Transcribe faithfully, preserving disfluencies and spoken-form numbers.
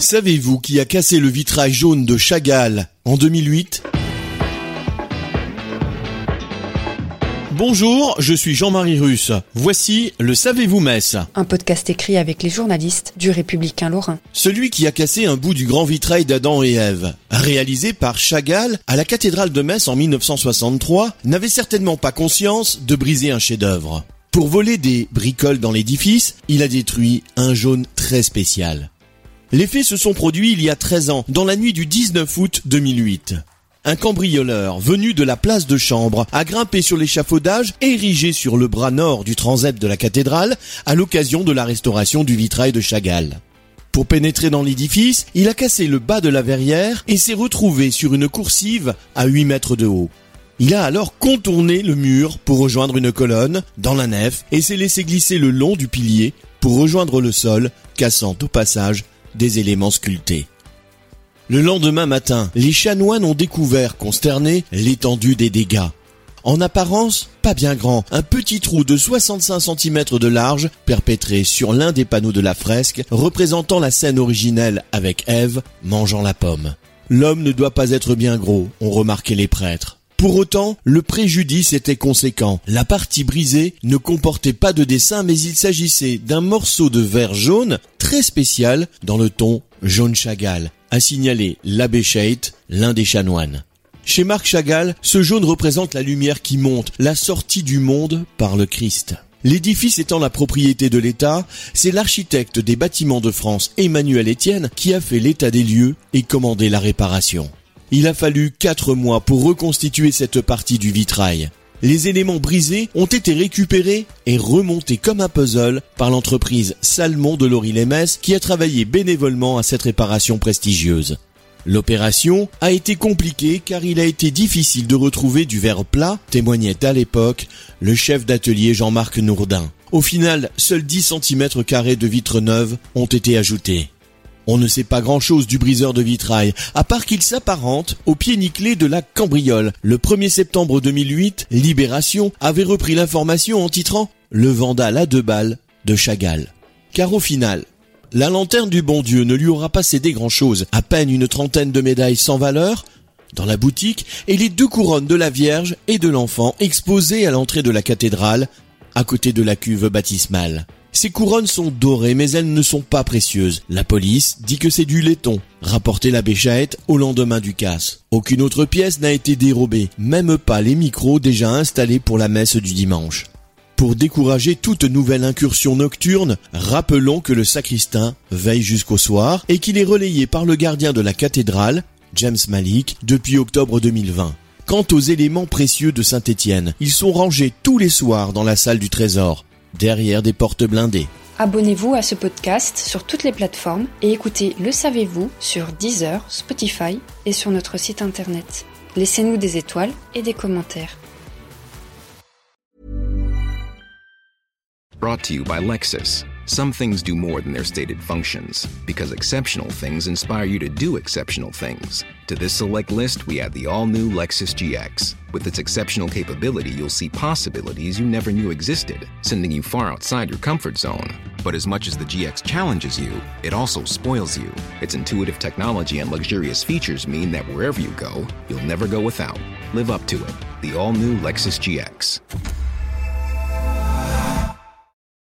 Savez-vous qui a cassé le vitrail jaune de Chagall en deux mille huit ? Bonjour, je suis Jean-Marie Russe. Voici le Savez-vous Metz. Un podcast écrit avec les journalistes du Républicain Lorrain. Celui qui a cassé un bout du grand vitrail d'Adam et Ève, réalisé par Chagall à la cathédrale de Metz en dix-neuf cent soixante-trois, n'avait certainement pas conscience de briser un chef-d'œuvre. Pour voler des bricoles dans l'édifice, il a détruit un jaune très spécial. Les faits se sont produits il y a treize ans, dans la nuit du dix-neuf août deux mille huit. Un cambrioleur venu de la place de Chambre a grimpé sur l'échafaudage érigé sur le bras nord du transept de la cathédrale à l'occasion de la restauration du vitrail de Chagall. Pour pénétrer dans l'édifice, il a cassé le bas de la verrière et s'est retrouvé sur une coursive à huit mètres de haut. Il a alors contourné le mur pour rejoindre une colonne dans la nef et s'est laissé glisser le long du pilier pour rejoindre le sol, cassant au passage des éléments sculptés. Le lendemain matin, les chanoines ont découvert, consternés, l'étendue des dégâts. En apparence, pas bien grand, un petit trou de soixante-cinq centimètres de large perpétré sur l'un des panneaux de la fresque représentant la scène originelle avec Ève mangeant la pomme. L'homme ne doit pas être bien gros, ont remarqué les prêtres. Pour autant, le préjudice était conséquent. La partie brisée ne comportait pas de dessin, mais il s'agissait d'un morceau de verre jaune très spécial dans le ton jaune Chagall, a signalé l'abbé Chait, l'un des chanoines. Chez Marc Chagall, ce jaune représente la lumière qui monte, la sortie du monde par le Christ. L'édifice étant la propriété de l'État, c'est l'architecte des bâtiments de France, Emmanuel Etienne, qui a fait l'état des lieux et commandé la réparation. Il a fallu quatre mois pour reconstituer cette partie du vitrail. Les éléments brisés ont été récupérés et remontés comme un puzzle par l'entreprise Salmon de Lorry-lès-Metz qui a travaillé bénévolement à cette réparation prestigieuse. L'opération a été compliquée car il a été difficile de retrouver du verre plat, témoignait à l'époque le chef d'atelier Jean-Marc Nourdin. Au final, seuls dix centimètres carrés de vitres neuves ont été ajoutés. On ne sait pas grand-chose du briseur de vitrail, à part qu'il s'apparente au pied nickelé de la cambriole. Le premier septembre deux mille huit, Libération avait repris l'information en titrant « Le vandale à deux balles de Chagall ». Car au final, la lanterne du bon Dieu ne lui aura pas cédé grand-chose, à peine une trentaine de médailles sans valeur dans la boutique et les deux couronnes de la Vierge et de l'Enfant exposées à l'entrée de la cathédrale, à côté de la cuve baptismale. Ces couronnes sont dorées mais elles ne sont pas précieuses. La police dit que c'est du laiton, rapportait l'abbé Chait au lendemain du casse. Aucune autre pièce n'a été dérobée, même pas les micros déjà installés pour la messe du dimanche. Pour décourager toute nouvelle incursion nocturne, rappelons que le sacristain veille jusqu'au soir et qu'il est relayé par le gardien de la cathédrale, James Malik, depuis octobre deux mille vingt. Quant aux éléments précieux de Saint-Étienne, ils sont rangés tous les soirs dans la salle du trésor, derrière des portes blindées. Abonnez-vous à ce podcast sur toutes les plateformes et écoutez Le Savez-vous sur Deezer, Spotify et sur notre site internet. Laissez-nous des étoiles et des commentaires. Brought to you by Lexus. Some things do more than their stated functions, because exceptional things inspire you to do exceptional things. To this select list, we add the all-new Lexus G X. With its exceptional capability, you'll see possibilities you never knew existed, sending you far outside your comfort zone. But as much as the G X challenges you, it also spoils you. Its intuitive technology and luxurious features mean that wherever you go, you'll never go without. Live up to it. The all-new Lexus G X.